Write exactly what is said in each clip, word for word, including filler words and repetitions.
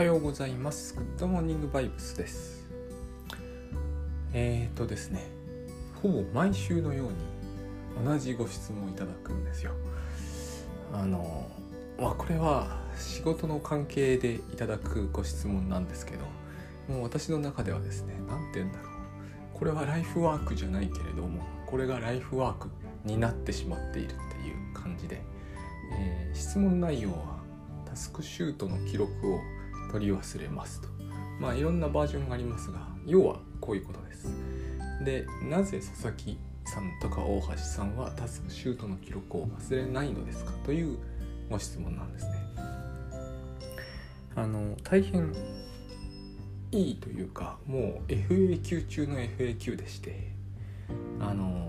はようございます。グッドモーニングバイブスです。えーとですねほぼ毎週のように同じご質問をいただくんですよ。あのまあこれは仕事の関係でいただくご質問なんですけど、もう私の中ではですね、なんて言うんだろう、これはライフワークじゃないけれども、これがライフワークになってしまっているっていう感じで、えー、質問内容はタスクシュートの記録を取り忘れますと、まあいろんなバージョンがありますが、要はこういうことです。で、なぜ佐々木さんとか大橋さんはタスクシュートの記録を忘れないのですかというご質問なんですね。あの大変いいというか、もう エフエーキュー 中の エフエーキュー でして、あの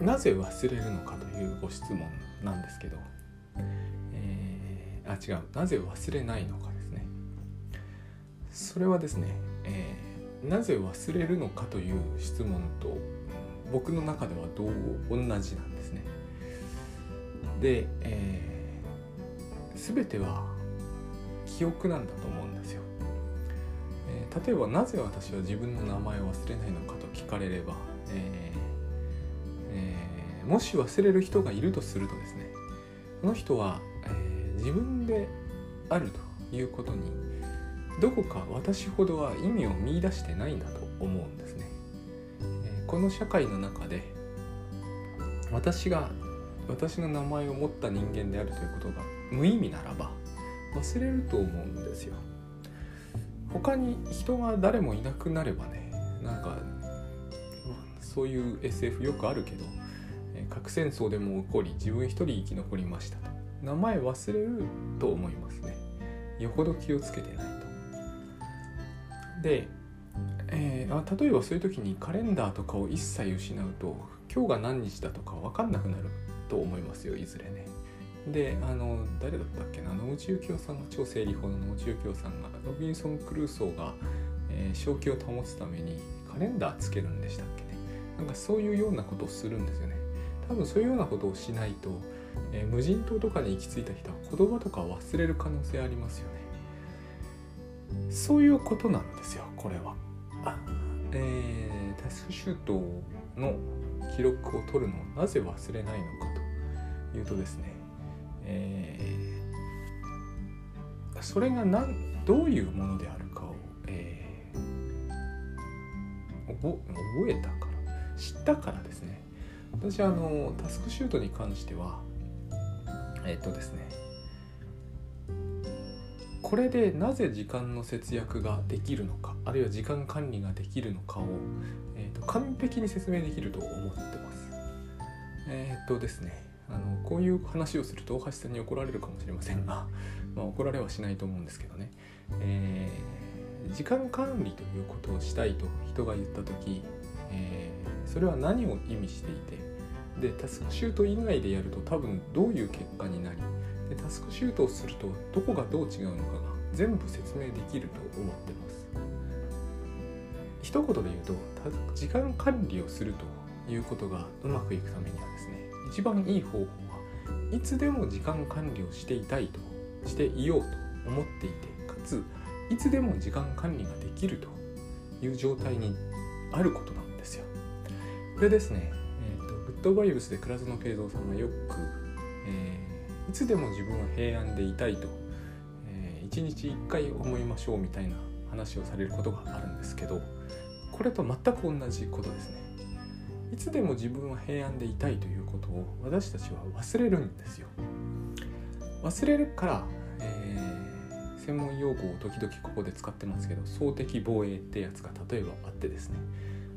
なぜ忘れるのかというご質問なんですけど、えー、あ違うなぜ忘れないのかですね。それはですね、えー、なぜ忘れるのかという質問と僕の中ではどう同じなんですね。で、えー、全ては記憶なんだと思うんですよ。えー、例えばなぜ私は自分の名前を忘れないのかと聞かれれば、えーえー、もし忘れる人がいるとするとですね、この人は、えー、自分であるということにどこか私ほどは意味を見出してないんだと思うんですね。えー、この社会の中で私が私の名前を持った人間であるということが無意味ならば忘れると思うんですよ。他に人が誰もいなくなればね、なんかそういう エスエフ よくあるけど、核戦争でも起こり自分一人生き残りましたと、名前忘れると思いますね。よほど気をつけてないと。で、えー、あ例えばそういう時にカレンダーとかを一切失うと、今日が何日だとか分かんなくなると思いますよ、いずれね。で、あの誰だったっけな、野口幸雄さんが、超整理法の野口幸雄さんが、ロビンソン・クルーソーが、えー、正気を保つためにカレンダーつけるんでしたっけね。なんかそういうようなことをするんですよね。多分そういうようなことをしないと、えー、無人島とかに行き着いた人は言葉とか忘れる可能性ありますよね。そういうことなんですよ、これは。あ、えー、タスクシュートの記録を取るのをなぜ忘れないのかというとですね、えー、それが何どういうものであるかを、えー、覚えたから知ったからですね。私あのタスクシュートに関してはえっとですねこれでなぜ時間の節約ができるのか、あるいは時間管理ができるのかを、えー、と完璧に説明できると思ってます。えっとですねあのこういう話をすると大橋さんに怒られるかもしれませんが、まあ、怒られはしないと思うんですけどね、えー、時間管理ということをしたいと人が言った時、えー、それは何を意味していて、でタスクシュート以外でやると多分どういう結果になり、でタスクシュートをするとどこがどう違うのかが全部説明できると思ってます。一言で言うと、時間管理をするということがうまくいくためにはですね、一番いい方法はいつでも時間管理をしていたいとしていようと思っていて、かついつでも時間管理ができるという状態にあることなんですよ。これですね、えーと、グッドバイブスで倉園慶三さんがよく、えー、いつでも自分は平安でいたいと、えー、一日一回思いましょうみたいな話をされることがあるんですけど、これと全く同じことですね。いつでも自分は平安でいたいということを私たちは忘れるんですよ。忘れるから、えー、専門用語を時々ここで使ってますけど、総的防衛ってやつが例えばあってですね、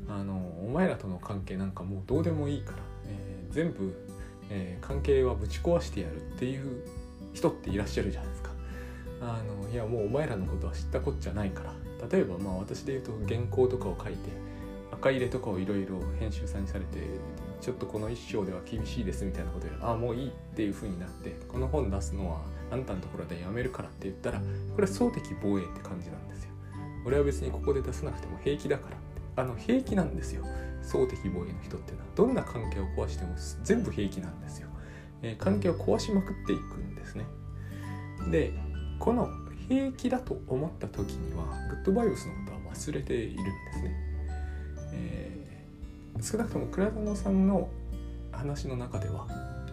あのお前らとの関係なんかもうどうでもいいから、えー、全部、えー、関係はぶち壊してやるっていう人っていらっしゃるじゃないですか。あのいやもうお前らのことは知ったこっちゃないから、例えばまあ私で言うと原稿とかを書いて赤入れとかをいろいろ編集さんにされて、ちょっとこの一章では厳しいですみたいなことで、ああもういいっていう風になって、この本出すのはあんたのところでやめるからって言ったら、これは総的防衛って感じなんですよ。俺は別にここで出さなくても平気だからって、あの平気なんですよ。総的防衛の人っていうのはどんな関係を壊しても全部平気なんですよ。えー、関係を壊しまくっていくんですね。でこの平気だと思った時にはグッドバイオスのことは忘れているんですね、えー、少なくとも倉田さんの話の中では、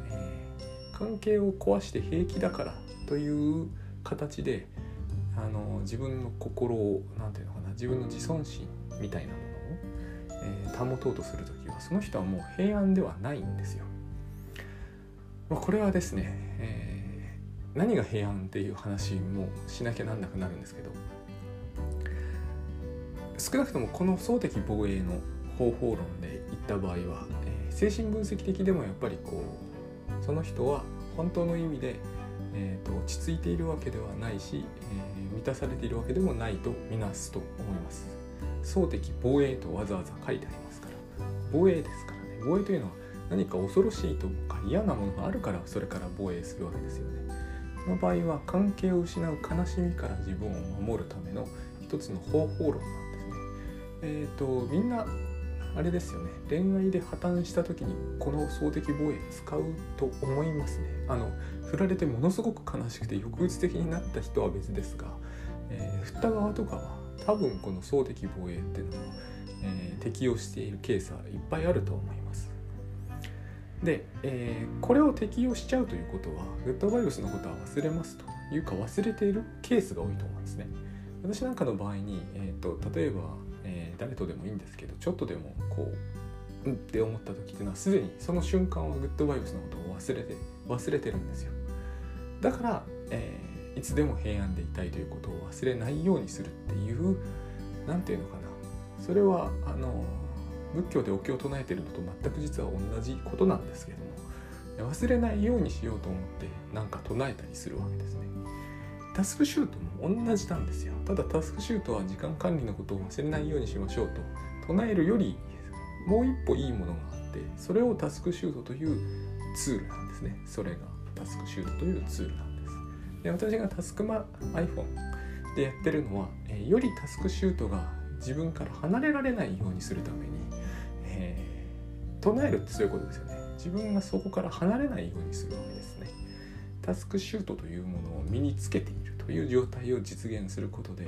えー、関係を壊して平気だからという形であの自分の心をなんていうのかな自分の自尊心みたいなものを、えー、保とうとするときはその人はもう平安ではないんですよ。まあ、これはですね、えー、何が平安っていう話もしなきゃなんなくなるんですけど、少なくともこの総的防衛の方法論で言った場合は、えー、精神分析的でもやっぱりこうその人は本当の意味で、えー、と落ち着いているわけではないし、えー、満たされているわけでもないとみなすと思います。総的防衛とわざわざ書いてありますから、防衛ですからね。防衛というのは何か恐ろしいとか嫌なものがあるからそれから防衛するわけですよね。その場合は関係を失う悲しみから自分を守るための一つの方法論なんですね。えっ、ー、とみんなあれですよね、恋愛で破綻した時にこの総的防衛使うと思いますね。あの振られてものすごく悲しくて抑うつ的になった人は別ですが、えー、振った側とかは多分この総的防衛っていうのを、えー、適用しているケースはいっぱいあると思います。で、えー、これを適用しちゃうということはグッドバイオスのことは忘れますというか忘れているケースが多いと思うんですね。私なんかの場合に、えー、と例えば、えー、誰とでもいいんですけどちょっとでもこううんって思った時っていうのはすでにその瞬間はグッドバイオスのことを忘れて忘れてるんですよ。だから、えー、いつでも平安でいたいということを忘れないようにするっていうなんていうのかな、それはあの仏教でお経を唱えているのと全く実は同じことなんですけども、忘れないようにしようと思って何か唱えたりするわけですね。タスクシュートも同じなんですよ。ただタスクシュートは時間管理のことを忘れないようにしましょうと唱えるよりもう一歩いいものがあって、それをタスクシュートというツールなんですね。それがタスクシュートというツールなんです。で、私がタスクマ iPhone でやってるのは、よりタスクシュートが自分から離れられないようにするために、えー、唱えるってそういうことですよね。自分がそこから離れないようにするわけですね。タスクシュートというものを身につけているという状態を実現することで、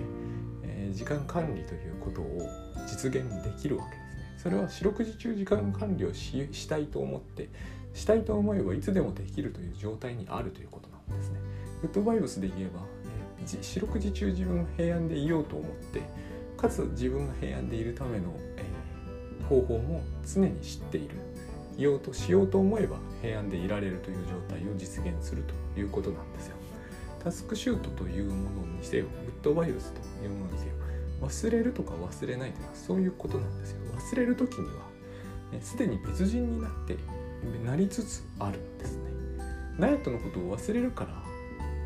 えー、時間管理ということを実現できるわけですね。それは四六時中時間管理を し, したいと思ってしたいと思えばいつでもできるという状態にあるということなんですね。グッドバイブスで言えば、えー、四六時中自分が平安でいようと思ってかつ自分が平安でいるための、えー、方法も常に知っているいようとしようと思えば平安でいられるという状態を実現するということなんですよ。タスクシュートというものにせよ、グッドバイオスというものにせよ、忘れるとか忘れないというのはそういうことなんですよ。忘れる時にはすでに別人になってなりつつあるんですね。ダイエットのことを忘れるから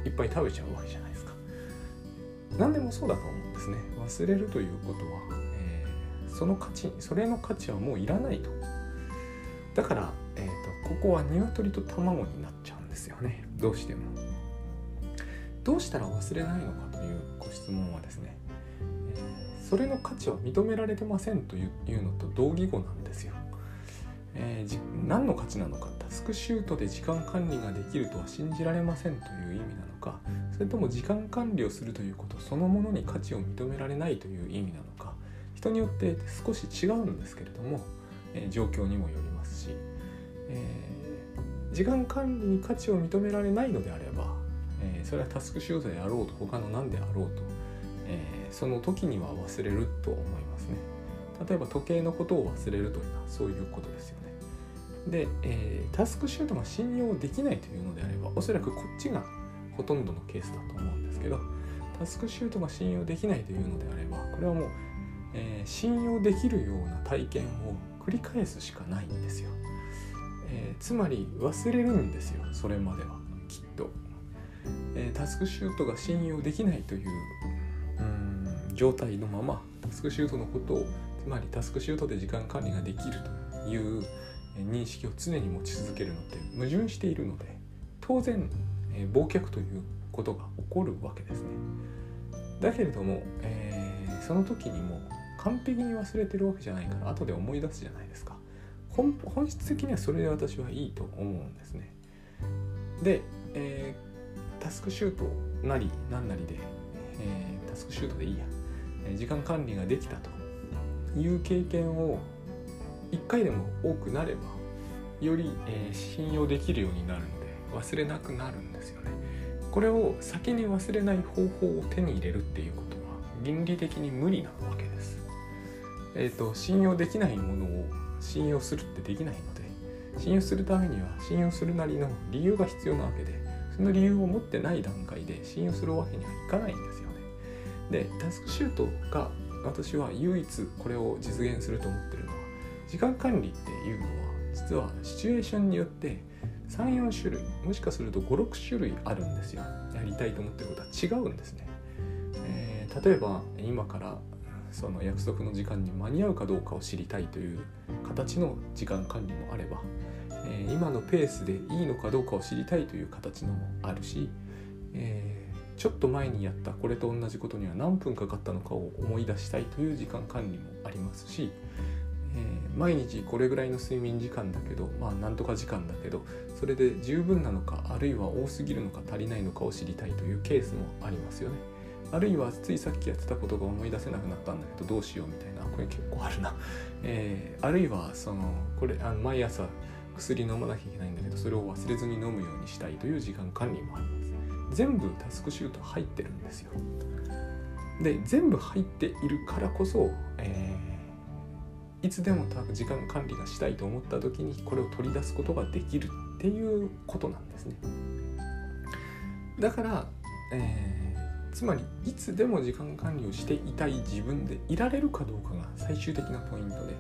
いっぱい食べちゃうわけじゃないですか。何でもそうだと思うんですね。忘れるということは、えー、その価値、それの価値はもういらないと。だから、えーと、ここは鶏と卵になっちゃうんですよね。どうしても。どうしたら忘れないのかというご質問はですね、えー、それの価値は認められてませんというのと同義語なんですよ。えー、何の価値なのか、タスクシュートで時間管理ができるとは信じられませんという意味なのか、それとも時間管理をするということそのものに価値を認められないという意味なのか、人によって少し違うんですけれども、えー、状況にもよりますし、えー、時間管理に価値を認められないのであれば、えー、それはタスクシュートであろうと他の何であろうと、えー、その時には忘れると思いますね。例えば時計のことを忘れるというのはそういうことですよね。で、えー、タスクシュートが信用できないというのであれば、おそらくこっちがほとんどのケースだと思うんですけど、タスクシュートが信用できないというのであれば、これはもう、えー、信用できるような体験を繰り返すしかないんですよ。えー、つまり忘れるんですよ、それまではきっと。えー、タスクシュートが信用できないという、うーん状態のままタスクシュートのことを、つまりタスクシュートで時間管理ができるという認識を常に持ち続けるのって矛盾しているので、当然、えー、忘却ということが起こるわけですね。だけれども、えー、その時にも完璧に忘れてるわけじゃないから後で思い出すじゃないですか。 本, 本質的にはそれで私はいいと思うんですね。で、えー、タスクシュートなりなんなりで、えー、タスクシュートでいいや、えー、時間管理ができたという経験をいっかいでも多くなればより、えー、信用できるようになるので忘れなくなるんですよね。これを先に忘れない方法を手に入れるっていうことは倫理的に無理なわけです。えーと、信用できないものを信用するってできないので、信用するためには信用するなりの理由が必要なわけで、その理由を持ってない段階で信用するわけにはいかないんですよね。で、タスクシュートが私は唯一これを実現すると思ってるのは、時間管理っていうのは実はシチュエーションによって さん,よん 種類、もしかすると ご,ろく 種類あるんですよ。やりたいと思ってることは違うんですね。えー、例えば今からその約束の時間に間に合うかどうかを知りたいという形の時間管理もあれば、えー、今のペースでいいのかどうかを知りたいという形のもあるし、えー、ちょっと前にやったこれと同じことには何分かかったのかを思い出したいという時間管理もありますし、えー、毎日これぐらいの睡眠時間だけど、まあなんとか時間だけど、それで十分なのか、あるいは多すぎるのか足りないのかを知りたいというケースもありますよね。あるいはついさっきやってたことが思い出せなくなったんだけどどうしようみたいな、これ結構あるな、えー、あるいはそのこれあの毎朝薬飲まなきゃいけないんだけどそれを忘れずに飲むようにしたいという時間管理もあります。全部タスクシュート入ってるんですよ。で、全部入っているからこそ、えー、いつでも時間管理がしたいと思った時にこれを取り出すことができるっていうことなんですね。だから、えーつまりいつでも時間管理をしていたい自分でいられるかどうかが最終的なポイントで、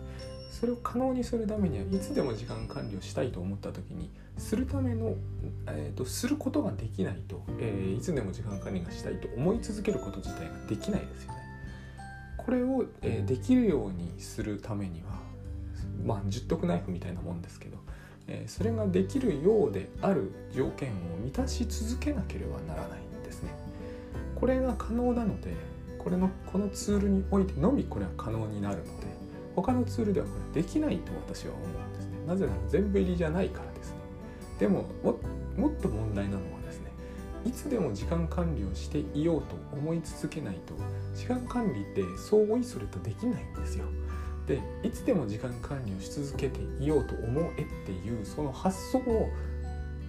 それを可能にするためにはいつでも時間管理をしたいと思った時にするための、えー、とすることができないと、えー、いつでも時間管理がしたいと思い続けること自体ができないですよね。これを、えー、できるようにするためには、まあ十徳ナイフみたいなもんですけど、えー、それができるようである条件を満たし続けなければならないんですね。これが可能なので、これのこのツールにおいてのみこれは可能になるので、他のツールではこれできないと私は思うんですね。なぜなら全部入りじゃないからですね。でも も, もっと問題なのはですね、いつでも時間管理をしていようと思い続けないと、時間管理ってそうおいそれとできないんですよ。で、いつでも時間管理をし続けていようと思えっていうその発想を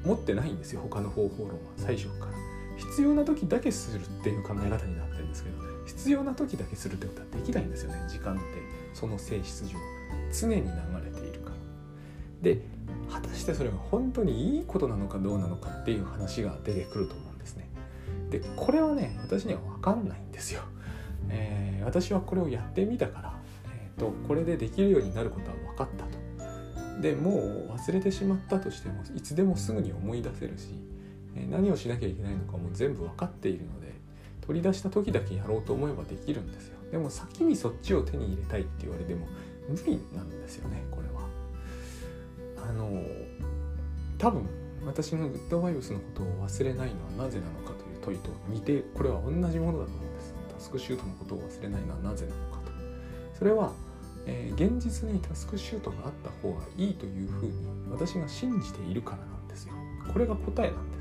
持ってないんですよ。他の方法論は最初から必要な時だけするっていう考え方になってるんですけど、必要な時だけするってことはできないんですよね。時間ってその性質上常に流れているから。で、果たしてそれが本当にいいことなのかどうなのかっていう話が出てくると思うんですね。で、これはね、私には分かんないんですよ。えー、私はこれをやってみたから、えーと、これでできるようになることは分かったと。で、もう忘れてしまったとしてもいつでもすぐに思い出せるし、何をしなきゃいけないのかも全部分かっているので、取り出した時だけやろうと思えばできるんですよ。でも先にそっちを手に入れたいって言われても無理なんですよね。これはあの多分私のグッドバイブスのことを忘れないのはなぜなのかという問いと似て、これは同じものだと思うんです。タスクシュートのことを忘れないのはなぜなのかと。それは、えー、現実にタスクシュートがあった方がいいというふうに私が信じているからなんですよ。これが答えなんです。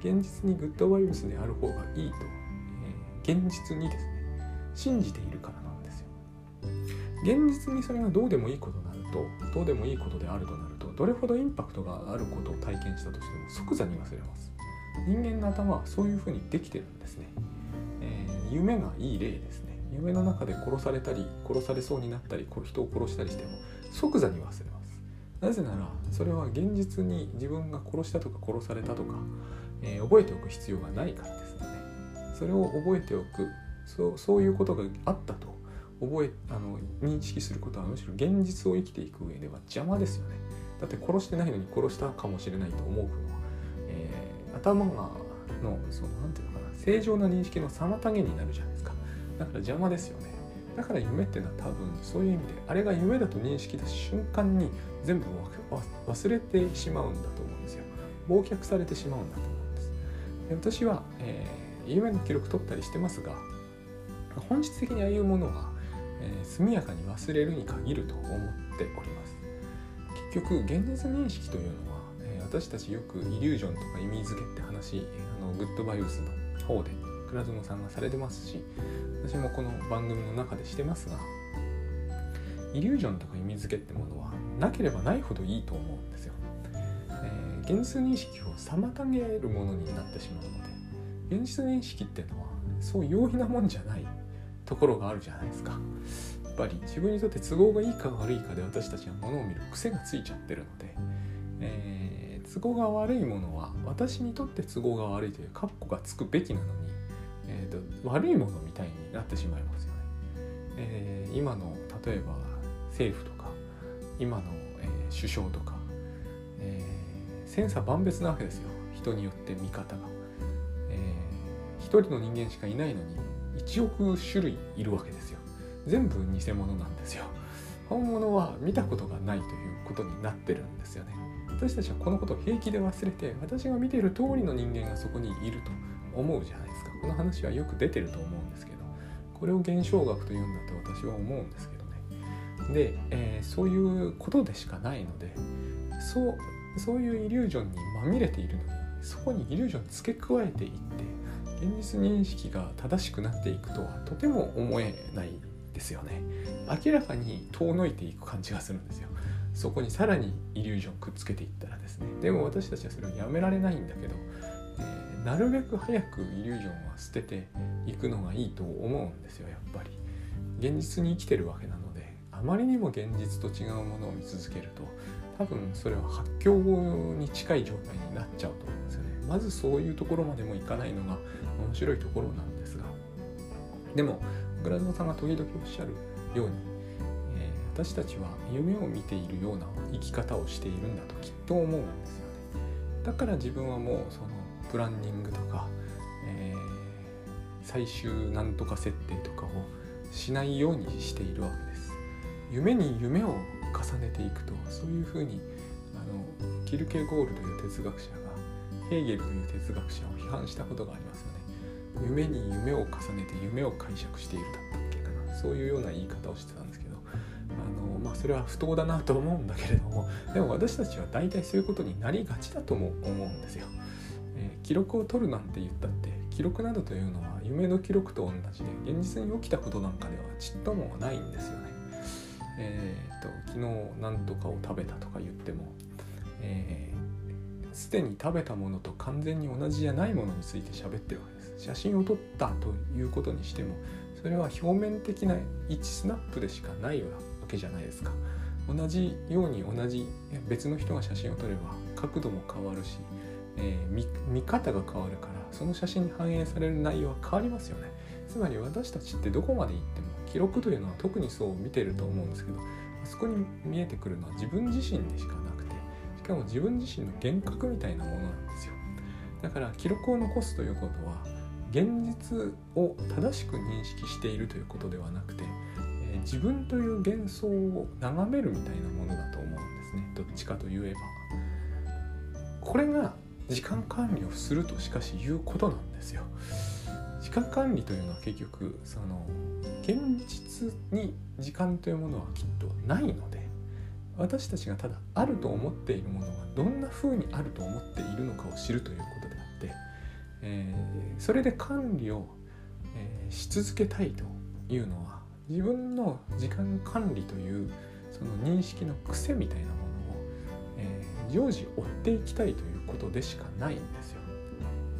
現実にグッドバイブスである方がいいと、えー、現実にですね、信じているからなんですよ。現実にそれがどうでもいいことになると、どうでもいいことであるとなると、どれほどインパクトがあることを体験したとしても即座に忘れます。人間の頭はそういうふうにできてるんですね。えー、夢がいい例ですね。夢の中で殺されたり、殺されそうになったり、人を殺したりしても即座に忘れます。なぜなら、それは現実に自分が殺したとか殺されたとか、えー、覚えておく必要がないからですね。それを覚えておく、そう、そういうことがあったと覚えあの認識することはむしろ現実を生きていく上では邪魔ですよね。だって殺してないのに殺したかもしれないと思うのは、えー、頭がのそのなんていうのかな、正常な認識の妨げになるじゃないですか。だから邪魔ですよね。だから夢ってのは多分そういう意味で、あれが夢だと認識した瞬間に全部忘れてしまうんだと思うんですよ。忘却されてしまうんだと思うんです。で、私は、えー、夢の記録取ったりしてますが、本質的にああいうものは、えー、速やかに忘れるに限ると思っております。結局現実認識というのは、えー、私たちよくイリュージョンとか意味付けって話、あのグッドバイブスの方で倉園さんがされてますし、私もこの番組の中でしてますが、イリュージョンとか意味付けってものはなければないほどいいと思うんですよ。えー、現実認識を妨げるものになってしまうので、現実認識ってのはそう容易なもんじゃないところがあるじゃないですか。やっぱり自分にとって都合がいいか悪いかで私たちは物を見る癖がついちゃってるので、えー、都合が悪いものは私にとって都合が悪いという括弧がつくべきなのに、えー、と悪いものみたいになってしまいますよね。えー、今の例えば政府とか今の、えー、首相とか、えー、千差万別なわけですよ、人によって見方が。一、えー、人の人間しかいないのにいちおく種類いるわけですよ。全部偽物なんですよ。本物は見たことがないということになってるんですよね。私たちはこのことを平気で忘れて、私が見ている通りの人間がそこにいると思うじゃないですか。この話はよく出てると思うんですけど、これを現象学というんだと私は思うんですけどね。で、えー、そういうことでしかないので、そう、そういうイリュージョンにまみれているのに、そこにイリュージョン付け加えていって現実認識が正しくなっていくとはとても思えないですよね。明らかに遠のいていく感じがするんですよ。そこにさらにイリュージョンくっつけていったらですね。でも私たちはそれをやめられないんだけど、えー、なるべく早くイリュージョンは捨てていくのがいいと思うんですよ。やっぱり現実に生きてるわけなので、あまりにも現実と違うものを見続けると、多分それは発狂に近い状態になっちゃうと思うんですよね。まずそういうところまでもいかないのが面白いところなんですが、でも倉園さんが時々おっしゃるように、えー、私たちは夢を見ているような生き方をしているんだときっと思うんですよね。だから自分はもうそのプランニングとか、えー、最終なんとか設定とかをしないようにしているわけです。夢に夢を重ねていくと、そういうふうにあのキルケゴールという哲学者がヘーゲルという哲学者を批判したことがありますよね。夢に夢を重ねて夢を解釈しているだったっけかな、そういうような言い方をしてたんですけど、あの、まあ、それは不当だなと思うんだけれども、でも私たちは大体そういうことになりがちだとも思うんですよ。えー、記録を取るなんて言ったって、記録などというのは夢の記録と同じで現実に起きたことなんかではちっともないんですよね。えー、と昨日何とかを食べたとか言っても、えー、すでに食べたものと完全に同じじゃないものについて喋ってるわけです。写真を撮ったということにしても、それは表面的な一スナップでしかないわけじゃないですか。同じように同じ別の人が写真を撮れば角度も変わるし、えー、見, 見方が変わるから、その写真に反映される内容は変わりますよね。つまり私たちってどこまで行っても記録というのは特にそう見てると思うんですけど、あそこに見えてくるのは自分自身でしかなくて、しかも自分自身の幻覚みたいなものなんですよ。だから記録を残すということは現実を正しく認識しているということではなくて、えー、自分という幻想を眺めるみたいなものだと思うんですね。どっちかといえばこれが時間管理をするとしかし言うことなんですよ。時間管理というのは結局その現実に時間というものはきっとないので、私たちがただあると思っているものがどんな風にあると思っているのかを知るということであって、えー、それで管理を、えー、し続けたいというのは、自分の時間管理というその認識の癖みたいなものを、えー、常時追っていきたいということでしかないんですよ。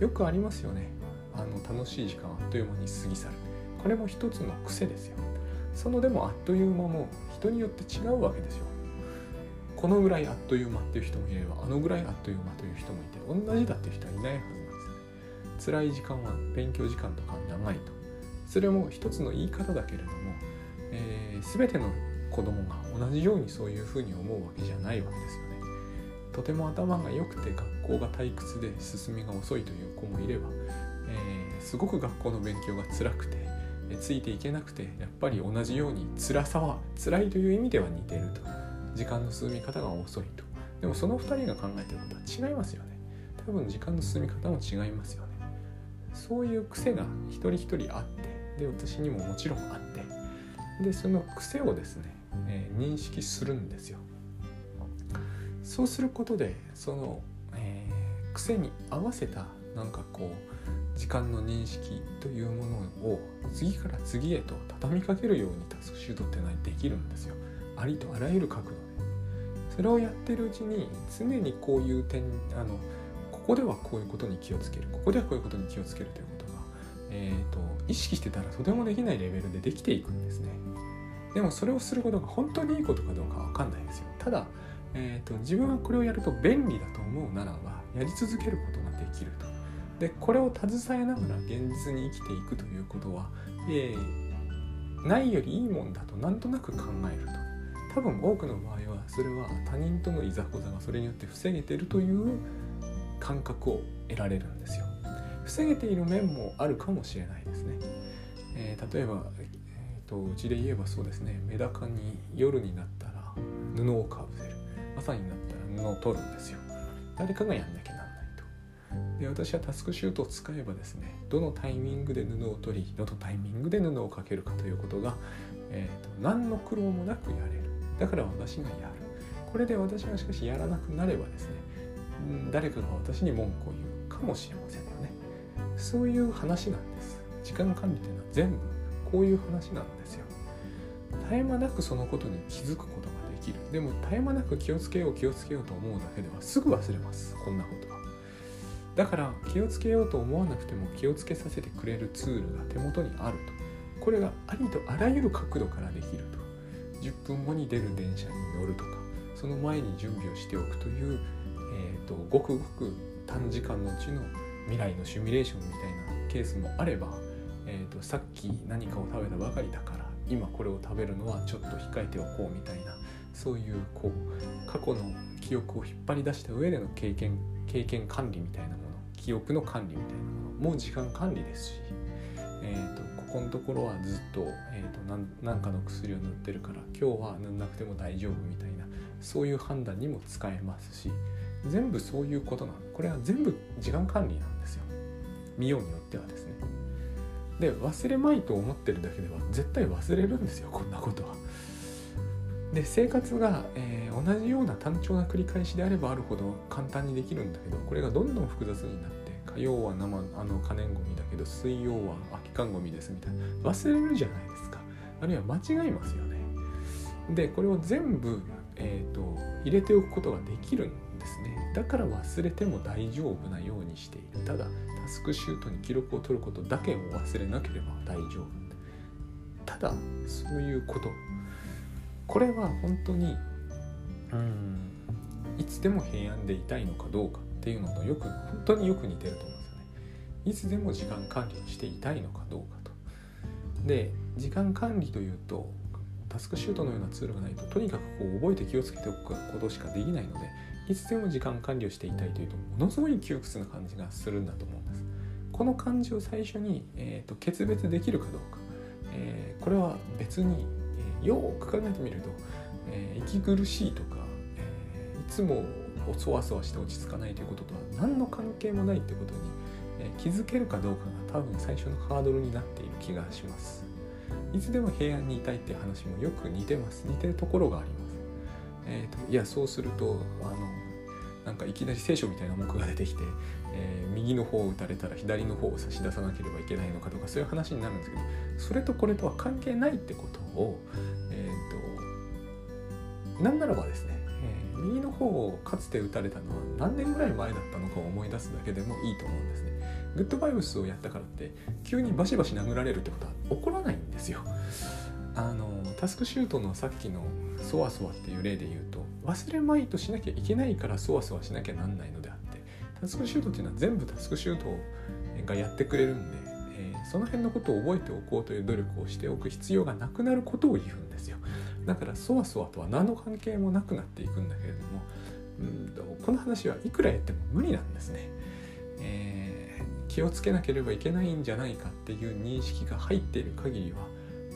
よくありますよね。あの楽しい時間あっという間に過ぎ去る。これも一つの癖ですよ。そのでもあっという間も人によって違うわけでしょ。このぐらいあっという間っていう人もいれば、あのぐらいあっという間という人もいて、同じだっていう人はいないはずなんですよね。辛い時間は勉強時間とか長いと。それも一つの言い方だけれども、えー、全ての子供が同じようにそういうふうに思うわけじゃないわけですよね。とても頭が良くて学校が退屈で進みが遅いという子もいれば、えー、すごく学校の勉強が辛くてついていけなくて、やっぱり同じように辛さは辛いという意味では似てると、時間の進み方が遅いと。でもそのふたりが考えてることは違いますよね。多分時間の進み方も違いますよね。そういう癖が一人一人あって、で私にももちろんあって、でその癖をですね、えー、認識するんですよ。そうすることでその、えー、癖に合わせたなんかこう時間の認識というものを次から次へと畳みかけるようにタスクシュートってのはできるんですよ。ありとあらゆる角度で。それをやってるうちに常にこういう点、あのここではこういうことに気をつける、ここではこういうことに気をつけるということが、えーと、意識してたらとてもできないレベルでできていくんですね。でもそれをすることが本当にいいことかどうかわかんないですよ。ただ、えーと、自分はこれをやると便利だと思うならばやり続けることができると。でこれを携えながら現実に生きていくということは、えー、ないよりいいもんだとなんとなく考えると、多分多くの場合はそれは他人とのいざこざがそれによって防げているという感覚を得られるんですよ。防げている面もあるかもしれないですね。えー、例えば、えーと、うちで言えばそうですね、メダカに夜になったら布をかぶせる、朝になったら布を取るんですよ。誰かがやんなきゃならないと。で、私はタスクシュートを使えばですね、どのタイミングで布を取り、どのタイミングで布をかけるかということが、えーと、何の苦労もなくやれる。だから私がやる。これで私がしかしやらなくなればですね、誰かが私に文句を言うかもしれませんよね。そういう話なんです。時間管理というのは全部こういう話なんですよ。絶え間なくそのことに気づくことができる。でも絶え間なく気をつけよう気をつけようと思うだけではすぐ忘れます。こんなことは。だから気をつけようと思わなくても気をつけさせてくれるツールが手元にあると。これがありとあらゆる角度からできると。じゅっぷんごに出る電車に乗るとか、その前に準備をしておくという、えーと、ごくごく短時間のうちの未来のシミュレーションみたいなケースもあれば、えーと、さっき何かを食べたばかりだから今これを食べるのはちょっと控えておこうみたいな、そういうこう過去の記憶を引っ張り出した上での経験、経験管理みたいなもの、記憶の管理みたいなものも時間管理ですし、えーとこのところはずっと、えーと、なん、なんかの薬を塗ってるから今日は塗んなくても大丈夫みたいな、そういう判断にも使えますし、全部そういうことなの。これは全部時間管理なんですよ。見ようによってはですね。で、忘れまいと思ってるだけでは絶対忘れるんですよ、こんなことは。で、生活が、えー、同じような単調な繰り返しであればあるほど簡単にできるんだけど、これがどんどん複雑になって火曜は生あの可燃ゴミだけど水曜は空き缶ゴミですみたいな、忘れるじゃないですか。あるいは間違いますよね。でこれを全部、えー、と入れておくことができるんですね。だから忘れても大丈夫なようにしている。ただタスクシュートに記録を取ることだけを忘れなければ大丈夫。ただそういうこと、これは本当にうーんいつでも平安でいたいのかどうかっていうのとよく本当によく似てると思うんですよね。いつでも時間管理していたいのかどうかと。で時間管理というとタスクシュートのようなツールがないととにかくこう覚えて気をつけておくことしかできないので、いつでも時間管理をしていたいというとものすごい窮屈な感じがするんだと思うんです。この感じを最初に、えー、と決別できるかどうか、えー、これは別に、えー、よく考えてみると、えー、息苦しいとか、えー、いつもそわそわして落ち着かないということとは何の関係もないということに気づけるかどうかが多分最初のハードルになっている気がします。いつでも平安にいたいって話もよく似てます。似てるところがあります。えーと、いやそうするとあのなんかいきなり聖書みたいな文句が出てきて、えー、右の方を打たれたら左の方を差し出さなければいけないのかとかそういう話になるんですけど、それとこれとは関係ないってことを、えーと、なんならばですね、右の方をかつて打たれたのは何年ぐらい前だったのかを思い出すだけでもいいと思うんですね。グッドバイブスをやったからって急にバシバシ殴られるってことは起こらないんですよ。あのタスクシュートのさっきのそわそわっていう例で言うと、忘れまいとしなきゃいけないからそわそわしなきゃなんないのであって、タスクシュートっていうのは全部タスクシュートがやってくれるんで、えー、その辺のことを覚えておこうという努力をしておく必要がなくなることを言うんですよ。だからそわそわとは何の関係もなくなっていくんだけれども、うんとこの話はいくらやっても無理なんですね、えー、気をつけなければいけないんじゃないかっていう認識が入っている限りは、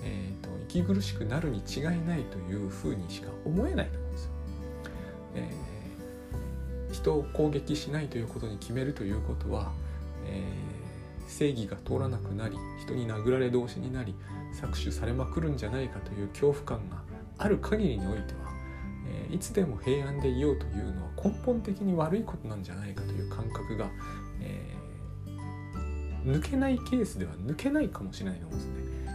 えーと、息苦しくなるに違いないというふうにしか思えないと思うんですよ、えー、人を攻撃しないということに決めるということは、えー、正義が通らなくなり、人に殴られ同士になり、搾取されまくるんじゃないかという恐怖感がある限りにおいては、えー、いつでも平安でいようというのは根本的に悪いことなんじゃないかという感覚が、え抜けないケースでは抜けないかもしれないと思うんですね。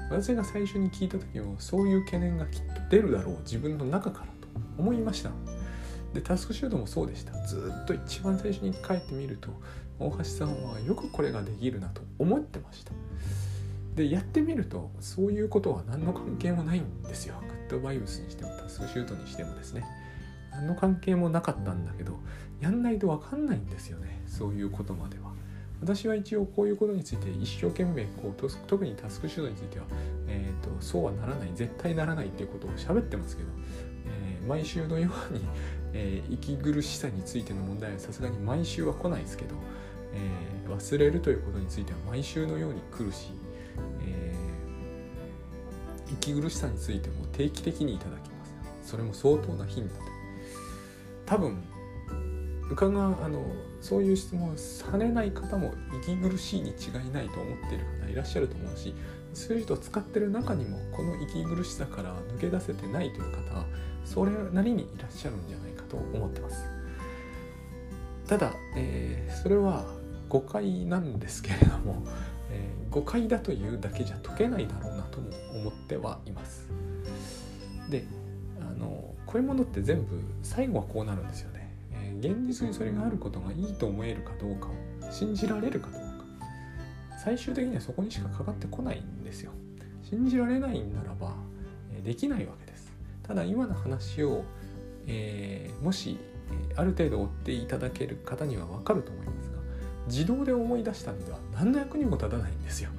私が最初に聞いた時もそういう懸念がきっと出るだろう、自分の中からと思いました。でタスクシュートもそうでした。ずっと一番最初に書いてみると大橋さんはよくこれができるなと思ってました。でやってみるとそういうことは何の関係もないんですよ。グッドバイブスにしてもタスクシュートにしてもですね、何の関係もなかったんだけど、やんないと分かんないんですよね、そういうことまでは。私は一応こういうことについて一生懸命こう、特にタスクシュートについては、えー、とそうはならない、絶対ならないっていうことを喋ってますけど、えー、毎週のように、えー、息苦しさについての問題はさすがに毎週は来ないですけど、えー、忘れるということについては毎週のように来るし、えー、息苦しさについても定期的にいただきます。それも相当な頻度で、多分うかがあのそういう質問をされない方も息苦しいに違いないと思っている方いらっしゃると思うし、数字と使ってる中にもこの息苦しさから抜け出せてないという方はそれなりにいらっしゃるんじゃないかと思ってます。ただ、えー、それは誤解なんですけれども、えー、誤解だというだけじゃ解けないだろうなとも思ってはいます。であのこういうものって全部最後はこうなるんですよね。現実にそれがあることがいいと思えるかどうかを、信じられるかどうか、最終的にはそこにしかかかってこないんですよ。信じられないならばできないわけです。ただ今の話を、えー、もしある程度追っていただける方には分かると思いますが、自動で思い出したのでは何の役にも立たないんですよ。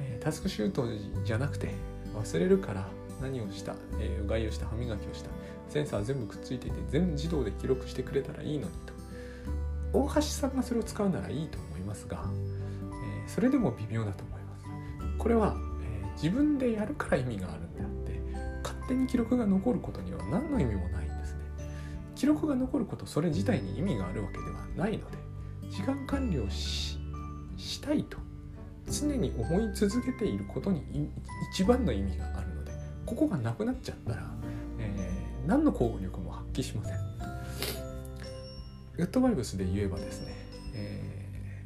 えー、タスクシュートじゃなくて忘れるから、何をした、えー、うがいをした、歯磨きをした、センサー全部くっついていて全部自動で記録してくれたらいいのにと、大橋さんがそれを使うならいいと思いますが、えー、それでも微妙だと思います。これは、えー、自分でやるから意味があるんであって、勝手に記録が残ることには何の意味もないんですね。記録が残ることそれ自体に意味があるわけではないので、時間管理を し, したいと常に思い続けていることに一番の意味があるので、ここがなくなっちゃったら何の効力も発揮しません。グッドバイブスで言えばですね、え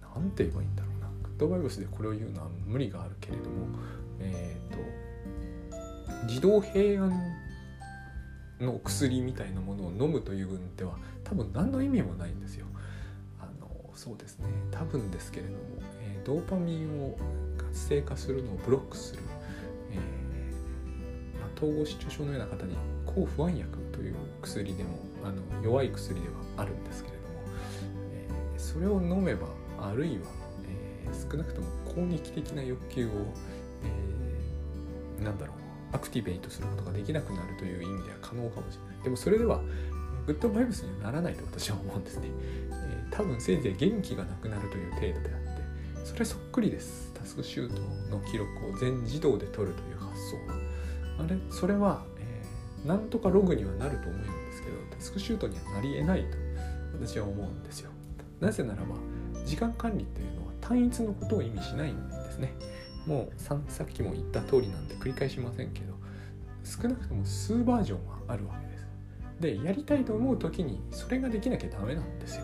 ー、なんて言えばいいんだろうな。グッドバイブスでこれを言うのは無理があるけれども、えーと、自動平安の薬みたいなものを飲むという分では多分何の意味もないんですよ。あのそうですね、多分ですけれども、えー、ドーパミンを活性化するのをブロックする、えーまあ、統合失調症のような方に抗不安薬という薬でもあの弱い薬ではあるんですけれども、えー、それを飲めば、あるいは、えー、少なくとも攻撃的な欲求を、えー、なんだろうアクティベートすることができなくなるという意味では可能かもしれない。でもそれではグッドバイブスにはならないと私は思うんですね。えー、多分せいぜい元気がなくなるという程度であって、それそっくりです。タスクシュートの記録を全自動で取るという発想は、あれそれはなんとかログにはなると思うんですけど、タスクシュートにはなり得ないと私は思うんですよ。なぜならば、時間管理というのは単一のことを意味しないんですね。もう さ, さっきも言った通りなんで繰り返しませんけど、少なくとも数バージョンはあるわけです。で、やりたいと思うときにそれができなきゃダメなんですよ。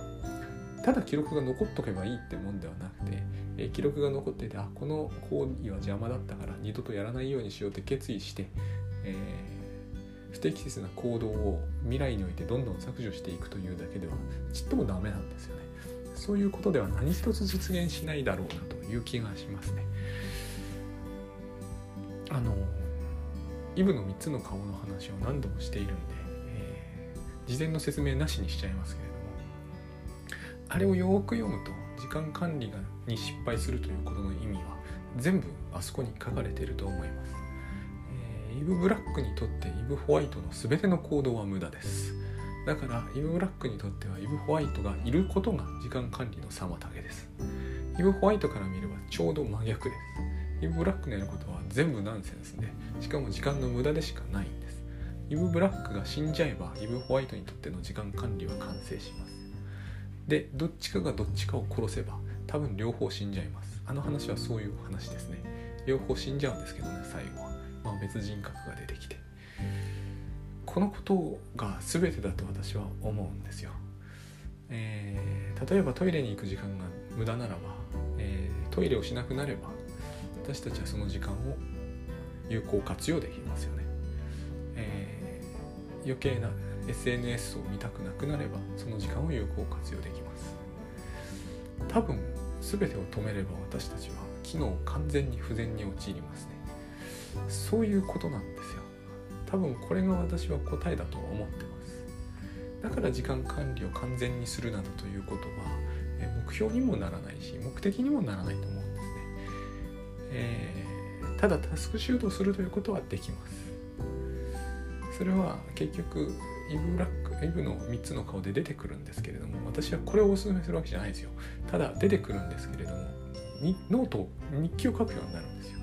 ただ記録が残っとけばいいってもんではなくて、え記録が残ってて、あ、この行為は邪魔だったから二度とやらないようにしようって決意して、えー不適切な行動を未来においてどんどん削除していくというだけではちっともダメなんですよね。そういうことでは何一つ実現しないだろうなという気がしますね。あのイブのみっつの顔の話を何度もしているんで、えー、事前の説明なしにしちゃいますけれども、あれをよく読むと時間管理がに失敗するということの意味は全部あそこに書かれていると思います。イブ・ブラックにとってイブ・ホワイトの全ての行動は無駄です。だからイブ・ブラックにとってはイブ・ホワイトがいることが時間管理の妨げです。イブ・ホワイトから見ればちょうど真逆です。イブ・ブラックのやることは全部ナンセンスで、しかも時間の無駄でしかないんです。イブ・ブラックが死んじゃえばイブ・ホワイトにとっての時間管理は完成します。で、どっちかがどっちかを殺せば多分両方死んじゃいます。あの話はそういう話ですね。両方死んじゃうんですけどね、最後はまあ、別人格が出てきて、このことが全てだと私は思うんですよ。えー、例えばトイレに行く時間が無駄ならば、ええー、トイレをしなくなれば私たちはその時間を有効活用できますよね、えー、余計な エスエヌエス を見たくなくなればその時間を有効活用できます。多分全てを止めれば私たちは機能を完全に不全に陥りますね。そういうことなんですよ。多分これが私は答えだと思ってます。だから時間管理を完全にするなどということは目標にもならないし目的にもならないと思うんですね、えー、ただタスクシュートするということはできます。それは結局イブラック、イブのみっつの顔で出てくるんですけれども、私はこれをお勧めするわけじゃないですよ。ただ出てくるんですけれどもにノート、日記を書くようになるんですよ。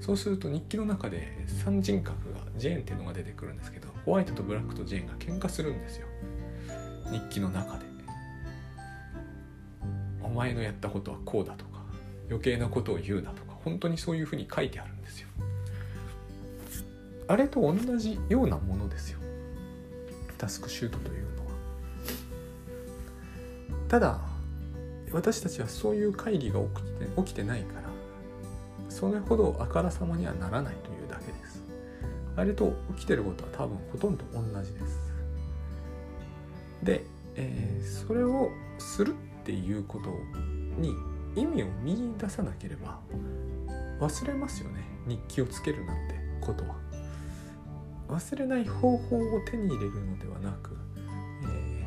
そうすると日記の中で三人格がジェーンっていうのが出てくるんですけど、ホワイトとブラックとジェーンが喧嘩するんですよ、日記の中で。お前のやったことはこうだとか余計なことを言うなとか本当にそういうふうに書いてあるんですよ。あれと同じようなものですよ、タスクシュートというのは。ただ私たちはそういう会議が起きて、起きてないからそれほどあからさまにはならないというだけです。あれと起きてることは多分ほとんど同じです。で、えー、それをするっていうことに意味を見出さなければ忘れますよね。日記をつけるなんてことは忘れない方法を手に入れるのではなく、え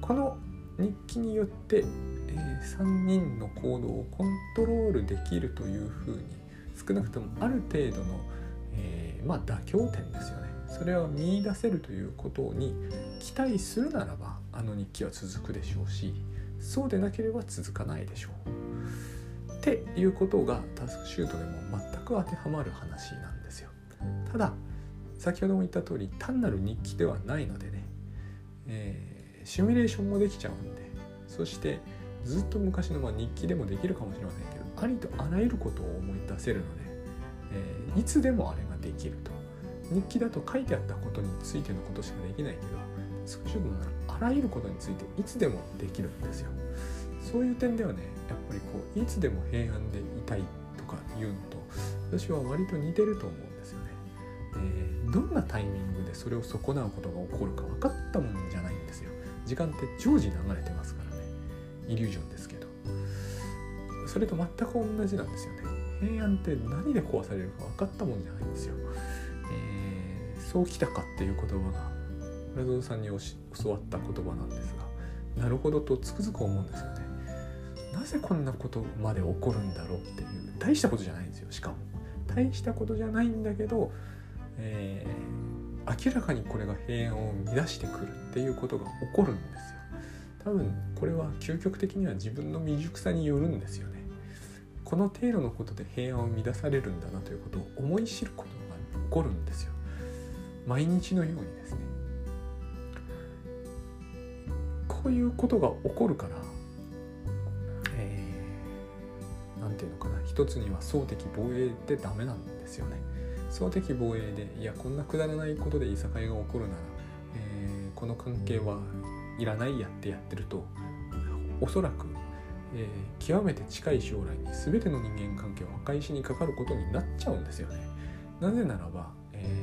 ー、この日記によって、えー、さんにんの行動をコントロールできるというふうに少なくともある程度の、えー、まあ妥協点ですよね。それは見出せるということに期待するならばあの日記は続くでしょうし、そうでなければ続かないでしょうっていうことがタスクシュートでも全く当てはまる話なんですよ。ただ先ほども言った通り単なる日記ではないのでね、えー、シミュレーションもできちゃうんで、そしてずっと昔のまあ日記でもできるかもしれませんけど、ありとあらゆることを思い出せるので、えー、いつでもあれができると。日記だと書いてあったことについてのことしかできないけど、スクショならあらゆることについていつでもできるんですよ。そういう点ではね、やっぱりこういつでも平安でいたいとかいうのと私は割と似てると思うんですよね、えー、どんなタイミングでそれを損なうことが起こるか分かったもんじゃないんですよ。時間って常時流れてますからね、イリュージョンですけど。それと全く同じなんですよね。平安って何で壊されるか分かったもんじゃないんですよ。えー、そうきたかっていう言葉がラゾーさんに教わった言葉なんですが、なるほどとつくづく思うんですよね。なぜこんなことまで起こるんだろうっていう、大したことじゃないんですよ。しかも大したことじゃないんだけど、えー、明らかにこれが平安を乱してくるっていうことが起こるんですよ。多分これは究極的には自分の未熟さによるんですよね。この程度のことで平安を乱されるんだなということを思い知ることが起こるんですよ、毎日のようにですね。こういうことが起こるから、えー、なんていうのかな、一つには総的防衛ってダメなんですよね。総的防衛で、いやこんなくだらないことでいさかいが起こるなら、えー、この関係はいらないやってやってると、おそらく、えー、極めて近い将来に全ての人間関係を破壊しにかかることになっちゃうんですよね。なぜならば、え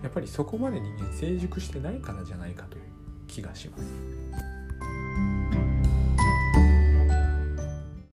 ー、やっぱりそこまで人間成熟してないからじゃないかという気がします。